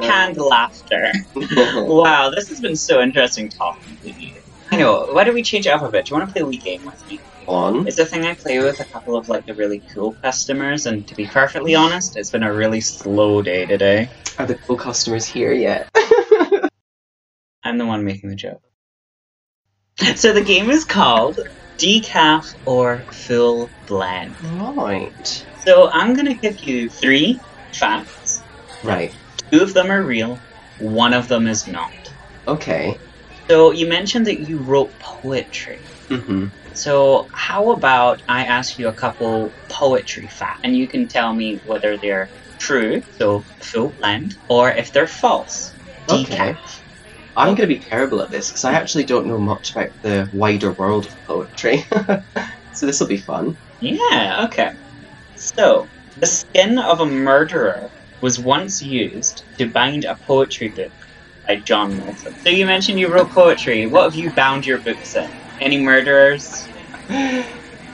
Canned laughter. Wow, this has been so interesting talking to you. Anyway, why don't we change up a bit? Do you want to play a wee game with me? On? It's a thing I play with a couple of like the really cool customers, and to be perfectly honest, it's been a really slow day today. Are the cool customers here yet? I'm the one making the joke. So the game is called Decaf or Full Blend. Right. So I'm gonna give you 3 facts. Right. 2 of them are real, 1 of them is not. Okay. So you mentioned that you wrote poetry. Mm-hmm. So how about I ask you a couple poetry facts, and you can tell me whether they're true, so full blend, or if they're false, decaf. Okay. I'm going to be terrible at this, because I actually don't know much about the wider world of poetry. So this will be fun. Yeah, okay. So, the skin of a murderer was once used to bind a poetry book by John Milton. So you mentioned you wrote poetry. What have you bound your books in? Any murderers?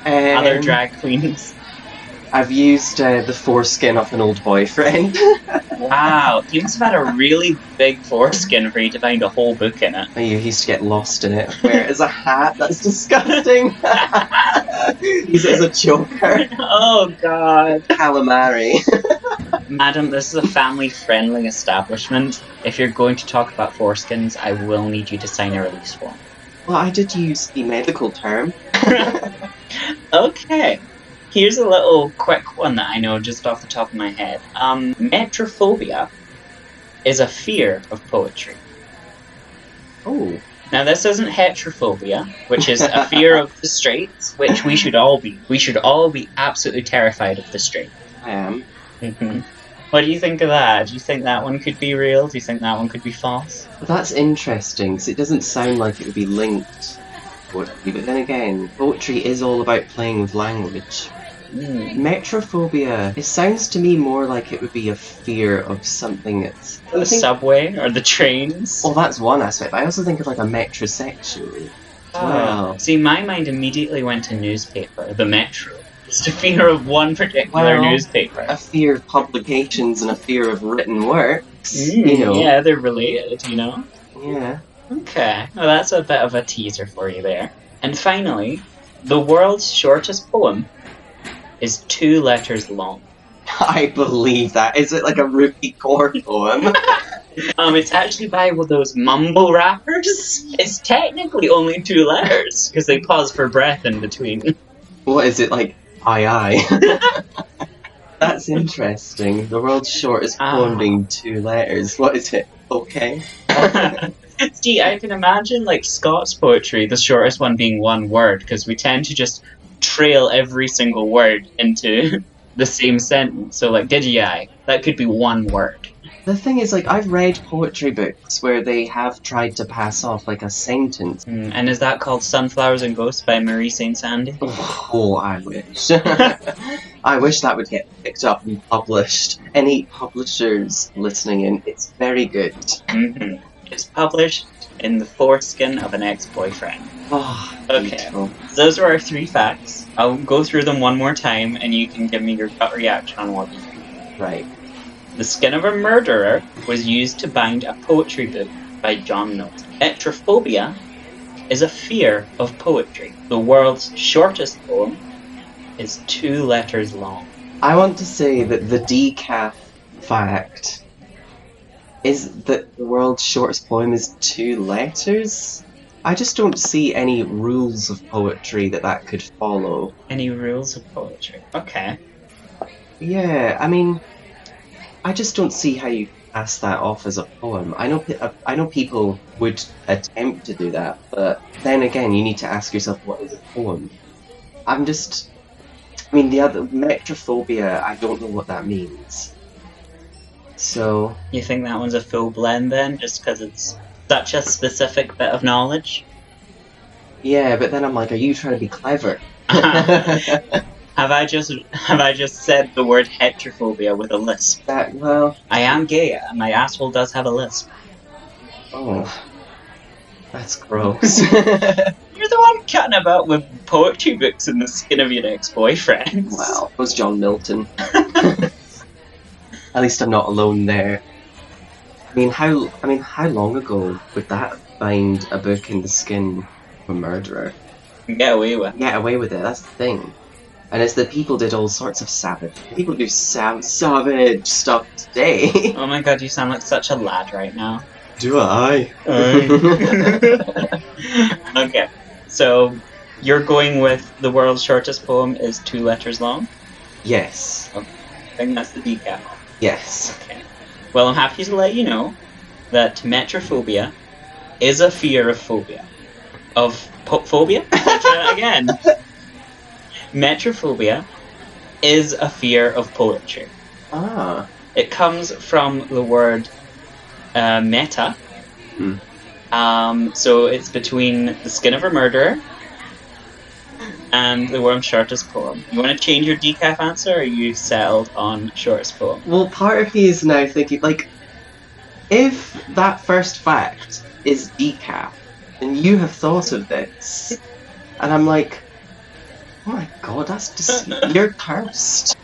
Other drag queens? I've used the foreskin of an old boyfriend. Wow, you must have had a really big foreskin for you to find a whole book in it. He used to get lost in it. Where is a hat? That's disgusting. He's as a choker. Oh, God. Calamari. Madam, this is a family-friendly establishment. If you're going to talk about foreskins, I will need you to sign a release form. Well, I did use the medical term. Okay. Here's a little quick one that I know just off the top of my head. Metrophobia is a fear of poetry. Oh. Now, this isn't heterophobia, which is a fear of the straights, which we should all be. We should all be absolutely terrified of the straight. I am. Mm-hmm. What do you think of that? Do you think that one could be real? Do you think that one could be false? Well, that's interesting, because it doesn't sound like it would be linked to poetry, but then again, poetry is all about playing with language. Mm. Metrophobia, it sounds to me more like it would be a fear of something that's... The subway or the trains? Well, that's one aspect, but I also think of like a metrosexual. Wow. See, my mind immediately went to newspaper, the metro. It's a fear of one particular newspaper. A fear of publications and a fear of written works, you know. Yeah, they're related, you know? Yeah. Okay, well that's a bit of a teaser for you there. And finally, the world's shortest poem is 2 letters long. I believe that. Is it like a Ruby Kaur poem? It's actually by those mumble rappers. It's technically only 2 letters, because they pause for breath in between. What is it, like, aye? That's interesting. The world's shortest poem being 2 letters. What is it? Okay. See, I can imagine, like, Scots poetry, the shortest one being 1 word, because we tend to just trail every single word into the same sentence. So, like, did ye aye? That could be 1 word. The thing is, like, I've read poetry books where they have tried to pass off, like, a sentence. And is that called Sunflowers and Ghosts by Marie St. Sandy? Oh, I wish. I wish that would get picked up and published. Any publishers listening in, it's very good. Mm-hmm. It's published in the foreskin of an ex-boyfriend. Oh, okay. Beautiful. Those are our 3 facts. I'll go through them one more time, and you can give me your gut reaction on what you think. Right. The skin of a murderer was used to bind a poetry book by John Milton. Metrophobia is a fear of poetry. The world's shortest poem is 2 letters long. I want to say that the decaf fact is that the world's shortest poem is 2 letters. I just don't see any rules of poetry that could follow. Any rules of poetry? Okay. Yeah, I mean... I just don't see how you pass that off as a poem. I know people would attempt to do that, but then again, you need to ask yourself, what is a poem? The other metrophobia, I don't know what that means. So... You think that one's a full blend then, just because it's such a specific bit of knowledge? Yeah, but then I'm like, are you trying to be clever? Have I just said the word heterophobia with a lisp? Well... I am gay, my asshole does have a lisp. Oh. That's gross. You're the one cutting about with poetry books in the skin of your ex-boyfriend. Well, it was John Milton. At least I'm not alone there. I mean, how long ago would that find a book in the skin of a murderer? Get away with it. Get away with it, that's the thing. And it's that people did all sorts of savage. People do savage stuff today. Oh my god, you sound like such a lad right now. Do I? Okay, so you're going with the world's shortest poem is 2 letters long? Yes. Okay. I think that's the decal. Yes. Okay. Well, I'm happy to let you know that metrophobia is a fear of phobia. Of phobia? I'll try that again. Metrophobia is a fear of poetry. Ah. It comes from the word meta. Mm. So it's between the skin of a murderer and the worm's shortest poem. You want to change your decaf answer, or are you settled on shortest poem? Well, part of me is now thinking, like, if that first fact is decaf, and you have thought of this, and I'm like, oh my god, that's just... You're cursed.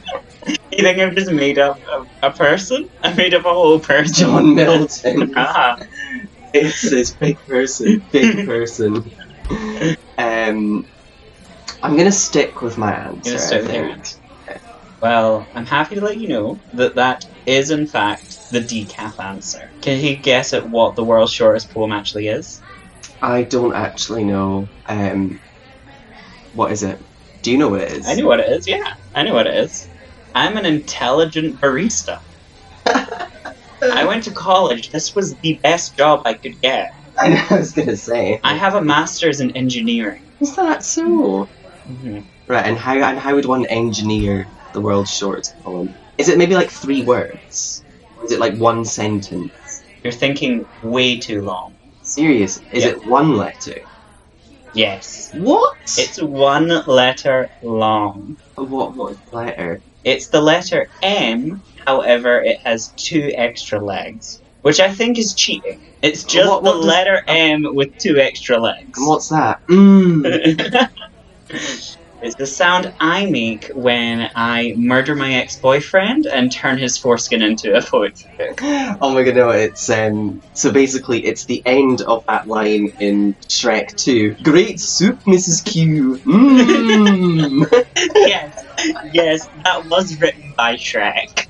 You think I've just made up a person? I made up a whole person. John Milton. Ah. It's this big person. Big person. I'm gonna stick with my answer. You're gonna stick with your answer. Okay. Well, I'm happy to let you know that that is in fact the decaf answer. Can you guess at what the world's shortest poem actually is? I don't actually know. What is it? Do you know what it is? I know what it is, yeah. I know what it is. I'm an intelligent barista. I went to college. This was the best job I could get. I was going to say. I have a master's in engineering. Is that so? Mm-hmm. Right, and how would one engineer the world's shortest poem? Is it maybe like 3 words? Or is it like 1 sentence? You're thinking way too long. Serious? Is it 1 letter? Yes. What? It's 1 letter long. What letter? It's the letter M, however it has 2 extra legs. Which I think is cheating. It's just the letter M with 2 extra legs. And what's that? Mm. It's the sound I make when I murder my ex-boyfriend and turn his foreskin into a poetry book. Oh my god, no, it's, so basically it's the end of that line in Shrek 2. Great soup, Mrs. Q. Mmm. Yes, that was written by Shrek.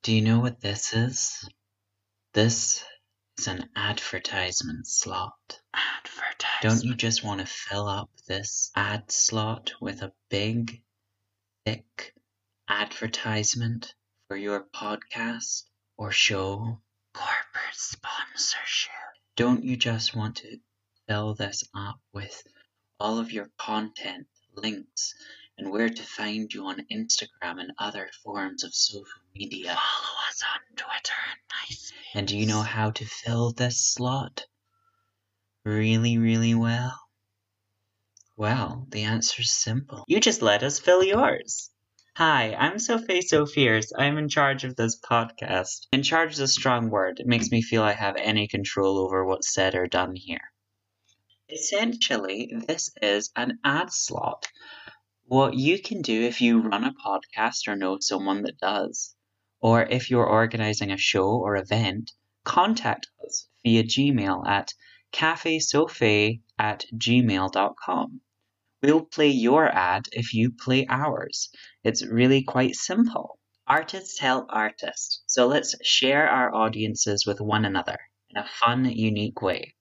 Do you know what this is? This is an advertisement slot. Advertisement. Don't you just want to fill up this ad slot with a big, thick advertisement for your podcast or show? Corporate sponsorship. Don't you just want to fill this up with all of your content, links, and where to find you on Instagram and other forms of social media. Follow us on Twitter and MySpace. And do you know how to fill this slot really, really well? Well, the answer's simple. You just let us fill yours. Hi, I'm Sophie So Fierce. I'm in charge of this podcast. In charge is a strong word. It makes me feel I have any control over what's said or done here. Essentially, this is an ad slot. What you can do if you run a podcast or know someone that does, or if you're organising a show or event, contact us via Gmail at cafesophie@gmail.com. We'll play your ad if you play ours. It's really quite simple. Artists help artists, so let's share our audiences with one another in a fun, unique way.